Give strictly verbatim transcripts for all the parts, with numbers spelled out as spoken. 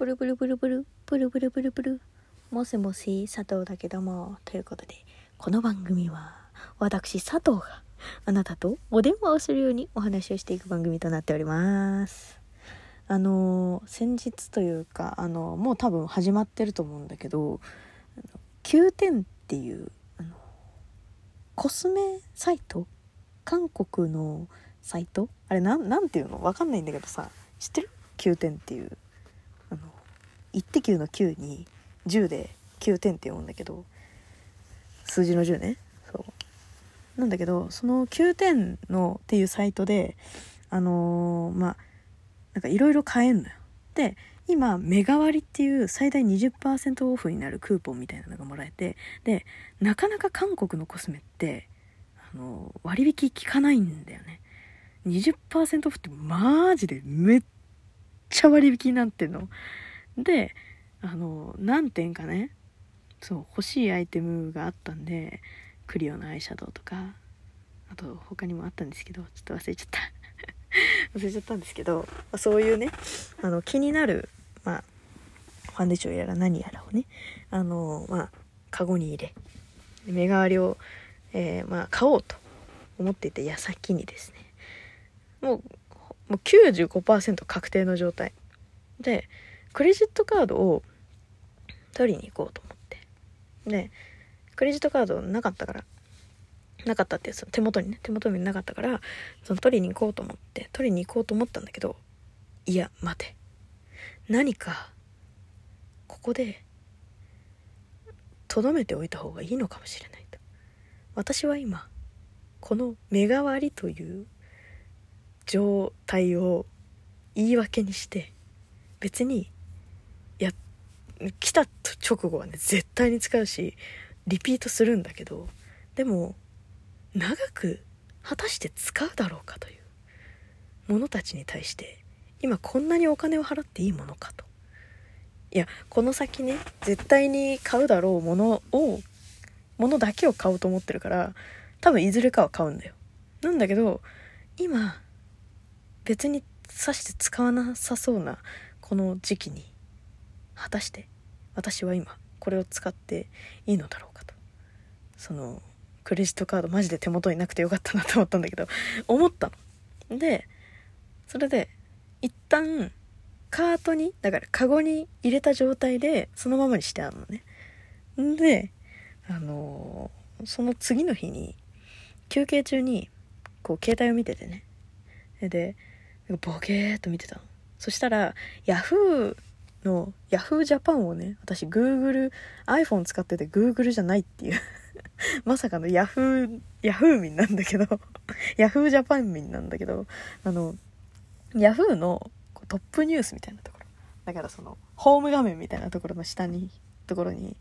ブルブルブルブルブルブルブルブルもしもし佐藤だけども、ということでこの番組は私佐藤があなたとお電話をするようにお話をしていく番組となっております。あの先日というかあのもう多分始まってると思うんだけど、キューテンっていうあのコスメサイト、韓国のサイト、あれな ん, なんていうのわかんないんだけどさ、知ってる キューテン っていうあの一滴球のきゅうにじゅうでキューテンって読むんだけど、数字のじゅうね。そうなんだけど、そのキューテンのっていうサイトであのー、まあなんかいろいろ買えんのよ。で今目代わりっていう最大 にじゅっパーセント オフになるクーポンみたいなのがもらえて、でなかなか韓国のコスメってあのー、割引効かないんだよね。にじゅっパーセント オフってマジでめっちゃ割引になってんので、あの何点かね、そう欲しいアイテムがあったんで、クリオのアイシャドウとか、あと他にもあったんですけどちょっと忘れちゃった忘れちゃったんですけど、そういうねあの気になる、まあ、ファンデーションやら何やらをねあの、まあ、カゴに入れ目代わりを、えーまあ、買おうと思っていた矢先にですね、もう、 もう きゅうじゅうごパーセント 確定の状態でクレジットカードを取りに行こうと思って、でクレジットカードなかったからなかったっていうその手元にね手元になかったから、その取りに行こうと思って取りに行こうと思ったんだけど、いや待て、何かここでとどめておいた方がいいのかもしれないと、私は今この目代わりという状態を言い訳にして、別にいや来た直後はね絶対に使うしリピートするんだけど、でも長く果たして使うだろうかというものたちに対して今こんなにお金を払っていいものかと、いやこの先ね絶対に買うだろうものをものだけを買おうと思ってるから、多分いずれかは買うんだよ。なんだけど今別にさして使わなさそうなこの時期に果たして私は今これを使っていいのだろうかと、そのクレジットカードマジで手元になくてよかったなと思ったんだけど思ったので、それで一旦カートにだからカゴに入れた状態でそのままにしてあるのね。であのー、その次の日に休憩中にこう携帯を見ててね、でボケーっと見てたの。そしたらヤフーのヤフージャパンをね、私 Google iPhone 使ってて Google じゃないっていうまさかのヤフーヤフー民なんだけどヤフージャパン民なんだけど、あのヤフーのトップニュースみたいなところだから、そのホーム画面みたいなところの下にところに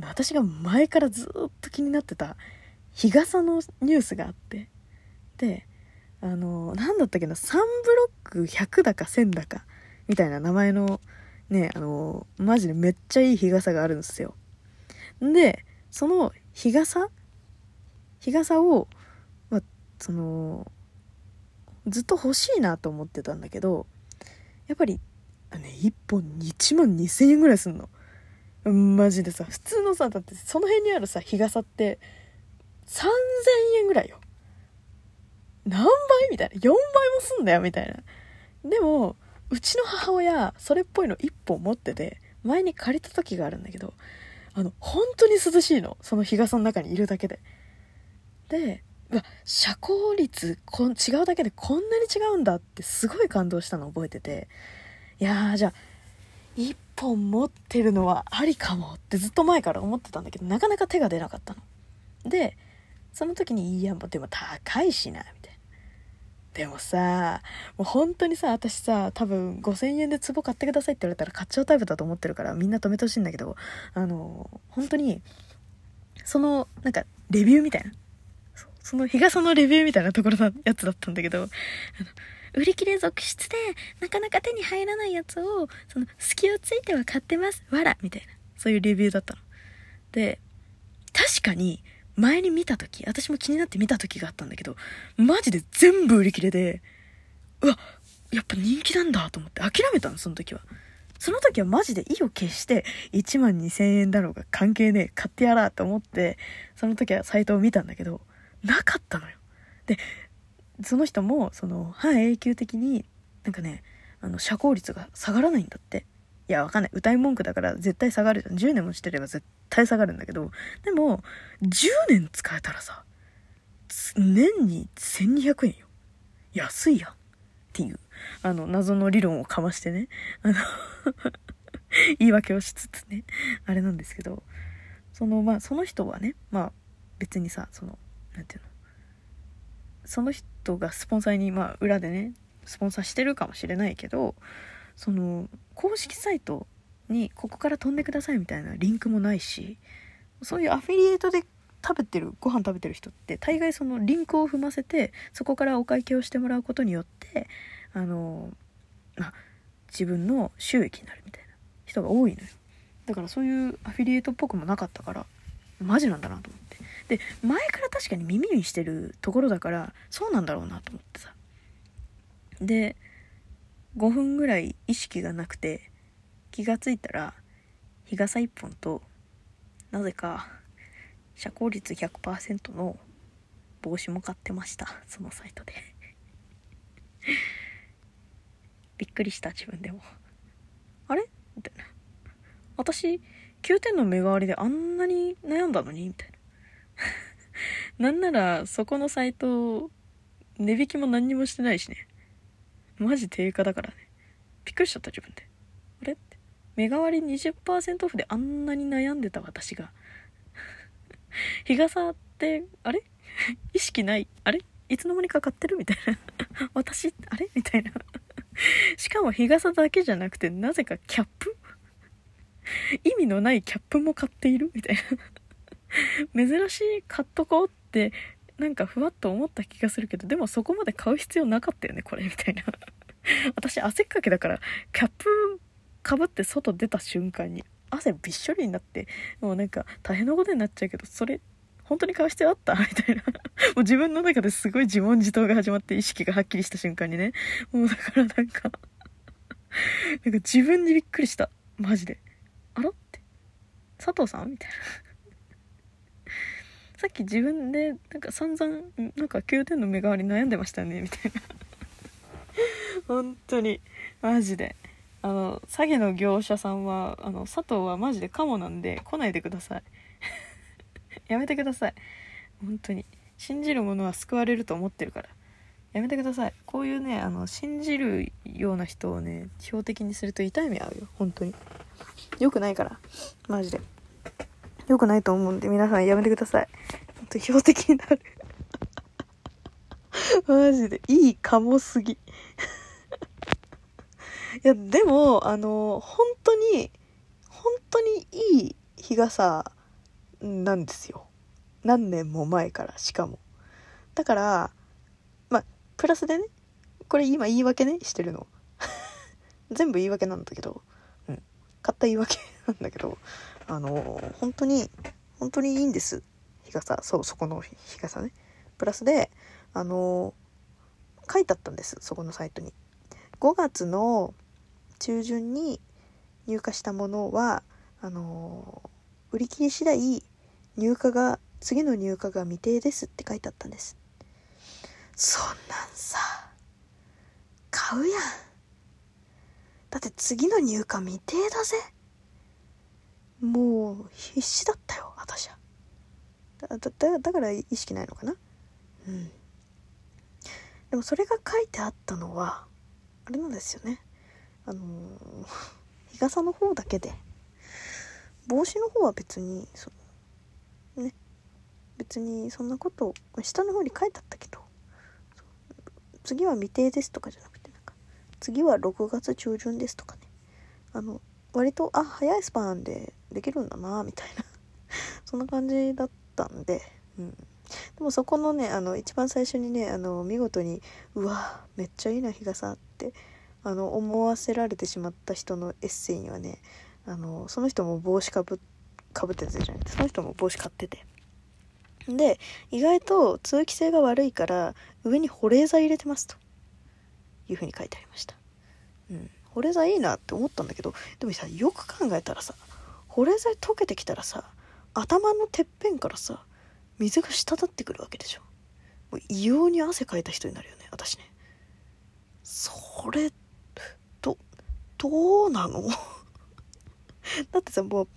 私が前からずっと気になってた日傘のニュースがあって、であのなんだったっけな、サンブロックひゃくだかせんだかみたいな名前のね、あのマジでめっちゃいい日傘があるんですよ。でその日傘日傘を、ま、そのずっと欲しいなと思ってたんだけど、やっぱりあの、ね、いっぽんいちまんにせんえんぐらいすんのマジでさ。普通のさだってその辺にあるさ日傘ってさんぜんえんぐらいよ。何倍みたいな、よんばいもすんだよみたいな。でもうちの母親それっぽいのいっぽん持ってて、前に借りた時があるんだけど、あの本当に涼しいの、その日傘の中にいるだけで。でうわ遮光率こん違うだけでこんなに違うんだってすごい感動したの覚えてて、いやーじゃあいっぽん持ってるのはありかもってずっと前から思ってたんだけど、なかなか手が出なかったので、その時にいいやんばでも高いしなみたいな。でもさもう本当にさ、私さ多分ごせんえんで壺買ってくださいって言われたら買っちゃうタイプだと思ってるからみんな止めてほしいんだけど、あの本当にそのなんかレビューみたいな そ, その日傘のレビューみたいなところのやつだったんだけど、あの売り切れ続出でなかなか手に入らないやつをその隙をついては買ってますわらみたいな、そういうレビューだったので、確かに前に見た時私も気になって見た時があったんだけど、マジで全部売り切れで、うわやっぱ人気なんだと思って諦めたのその時は。その時はマジで意を決していちまんにせんえんだろうが関係ねえ買ってやらーと思って、その時はサイトを見たんだけどなかったのよ。でその人もその半永久的になんかね、あの遮光率が下がらないんだって。いやわかんない、歌い文句だから絶対下がるじゃん。じゅうねんもしてれば絶対下がるんだけど、でもじゅうねん使えたらさ、年にせんにひゃくえんよ、安いやんっていう、あの謎の理論をかましてね、あの言い訳をしつつね、あれなんですけど、そのまあその人はね、まあ別にさ、そのなんていうの、その人がスポンサーにまあ裏でねスポンサーしてるかもしれないけど、その公式サイトにここから飛んでくださいみたいなリンクもないし、そういうアフィリエイトで食べてるご飯食べてる人って大概そのリンクを踏ませてそこからお会計をしてもらうことによって、あのあ自分の収益になるみたいな人が多いのよ。だからそういうアフィリエイトっぽくもなかったからマジなんだなと思って、で前から確かに耳にしてるところだからそうなんだろうなと思ってさ、でごふんぐらい意識がなくて気がついたら日傘いっぽんとなぜか遮光率 ひゃくパーセント の帽子も買ってました、そのサイトでびっくりした、自分でもあれみたいな、私きゅうてんの目代わりであんなに悩んだのにみたいななんならそこのサイト値引きも何にもしてないしね、マジ定価だからね、びっくりしちゃった自分で、あれって目代わり にじゅっパーセント オフであんなに悩んでた私が日傘ってあれ意識ない、あれいつの間にか買ってるみたいな私あれみたいなしかも日傘だけじゃなくてなぜかキャップ意味のないキャップも買っているみたいな珍しい、買っとこうってなんかふわっと思った気がするけど、でもそこまで買う必要なかったよねこれみたいな私汗っかけだからキャップかぶって外出た瞬間に汗びっしょりになってもうなんか大変なことになっちゃうけど、それ本当に買う必要あったみたいなもう自分の中ですごい自問自答が始まって、意識がはっきりした瞬間にね、もうだからなんかなんか自分にびっくりした、マジであらって佐藤さんみたいなさっき自分でなんか散々なんかきゅうてんの目代わり悩んでましたねみたいな本当にマジであの詐欺の業者さんはあの佐藤はマジでカモなんで来ないでくださいやめてください、本当に信じる者は救われると思ってるからやめてください、こういうねあの信じるような人をね標的にすると痛い目合うよ、本当に良くないから、マジで良くないと思うんで皆さんやめてください、本当標的になるマジでいいカモすぎいやでもあの本当に本当にいい日傘なんですよ、何年も前から、しかもだからまあプラスでね、これ今言い訳ねしてるの全部言い訳なんだけど、うん、買った言い訳なんだけど、あの本当に本当にいいんです、日傘、そうそこの日傘ね、プラスであの書いてあったんです、そこのサイトにごがつの中旬に入荷したものはあのー、売り切り次第入荷が次の入荷が未定ですって書いてあったんです。そんなんさ買うやん、だって次の入荷未定だぜ、もう必死だったよ私は。 だ, だ, だから意識ないのかな、うん。でもそれが書いてあったのはあれなんですよね、あのー、日傘の方だけで、帽子の方は別にそのね別にそんなこと下の方に書いてあったけど、次は未定ですとかじゃなくてなんか次はろくがつ中旬ですとかね、あの割とあ早いスパンでできるんだなみたいなそんな感じだったんで、うん。でもそこのねあの一番最初にねあの見事にうわめっちゃいいな日傘ってあの思わせられてしまった人のエッセイにはね、あのその人も帽子かぶかぶっててじゃない、その人も帽子買ってて、で意外と通気性が悪いから上に保冷剤入れてますというふうに書いてありました。うん、保保冷剤いいなって思ったんだけど、でもさよく考えたらさ保冷剤溶けてきたらさ頭のてっぺんからさ水が滴ってくるわけでしょ。もう異様に汗かいた人になるよね私ね。それどどうなのだってさもう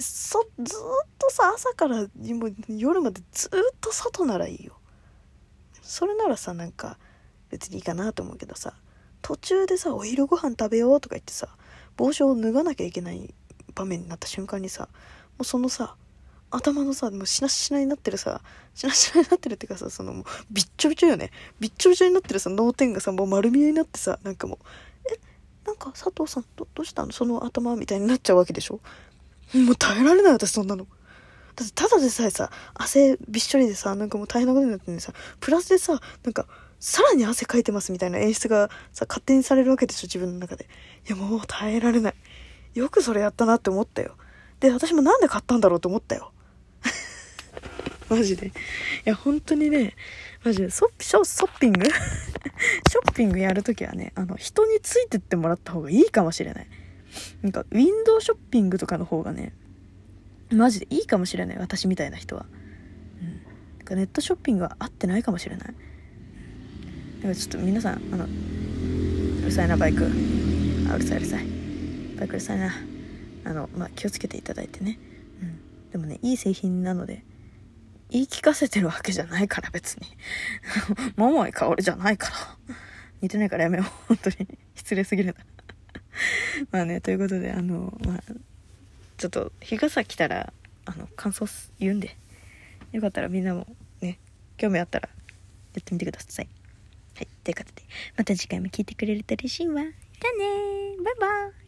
そずっとさ朝からもう夜までずっと外ならいいよ。それならさなんか別にいいかなと思うけどさ、途中でさお昼ご飯食べようとか言ってさ帽子を脱がなきゃいけない場面になった瞬間にさもうそのさ頭のさもうしなしなになってるさしなしなになってるってかさそのもうびっちょびちょよね、びっちょびちょになってるさ脳天がさもう丸見えになってさなんかもうえなんか佐藤さん ど, どうしたのその頭みたいになっちゃうわけでしょ。もう耐えられない私そんなの。だってただでさえさ汗びっしょりでさなんかもう大変なことになってるのにさプラスでさなんかさらに汗かいてますみたいな演出がさ勝手にされるわけでしょ自分の中で。いやもう耐えられない。よくそれやったなって思ったよ。で私もなんで買ったんだろうと思ったよマジで。いや本当にねマジでソッ、ショ、ソッピングショッピングやるときはねあの人についてってもらった方がいいかもしれない。なんかウィンドウショッピングとかの方がねマジでいいかもしれない私みたいな人は、うん、なんかネットショッピングは合ってないかもしれない。だからちょっと皆さんあのうるさいなバイクあうるさいうるさいバイクうるさいなあの、まあ、気をつけていただいてね、うん、でもねいい製品なので言い聞かせてるわけじゃないから別に桃井薫じゃないから似てないからやめよう本当に失礼すぎるなまあねということであの、まあ、ちょっと日傘来たらあの感想言うんでよかったらみんなもね興味あったらやってみてください。はいということでまた次回も聞いてくれると嬉しいわ。じゃあねバイバイ。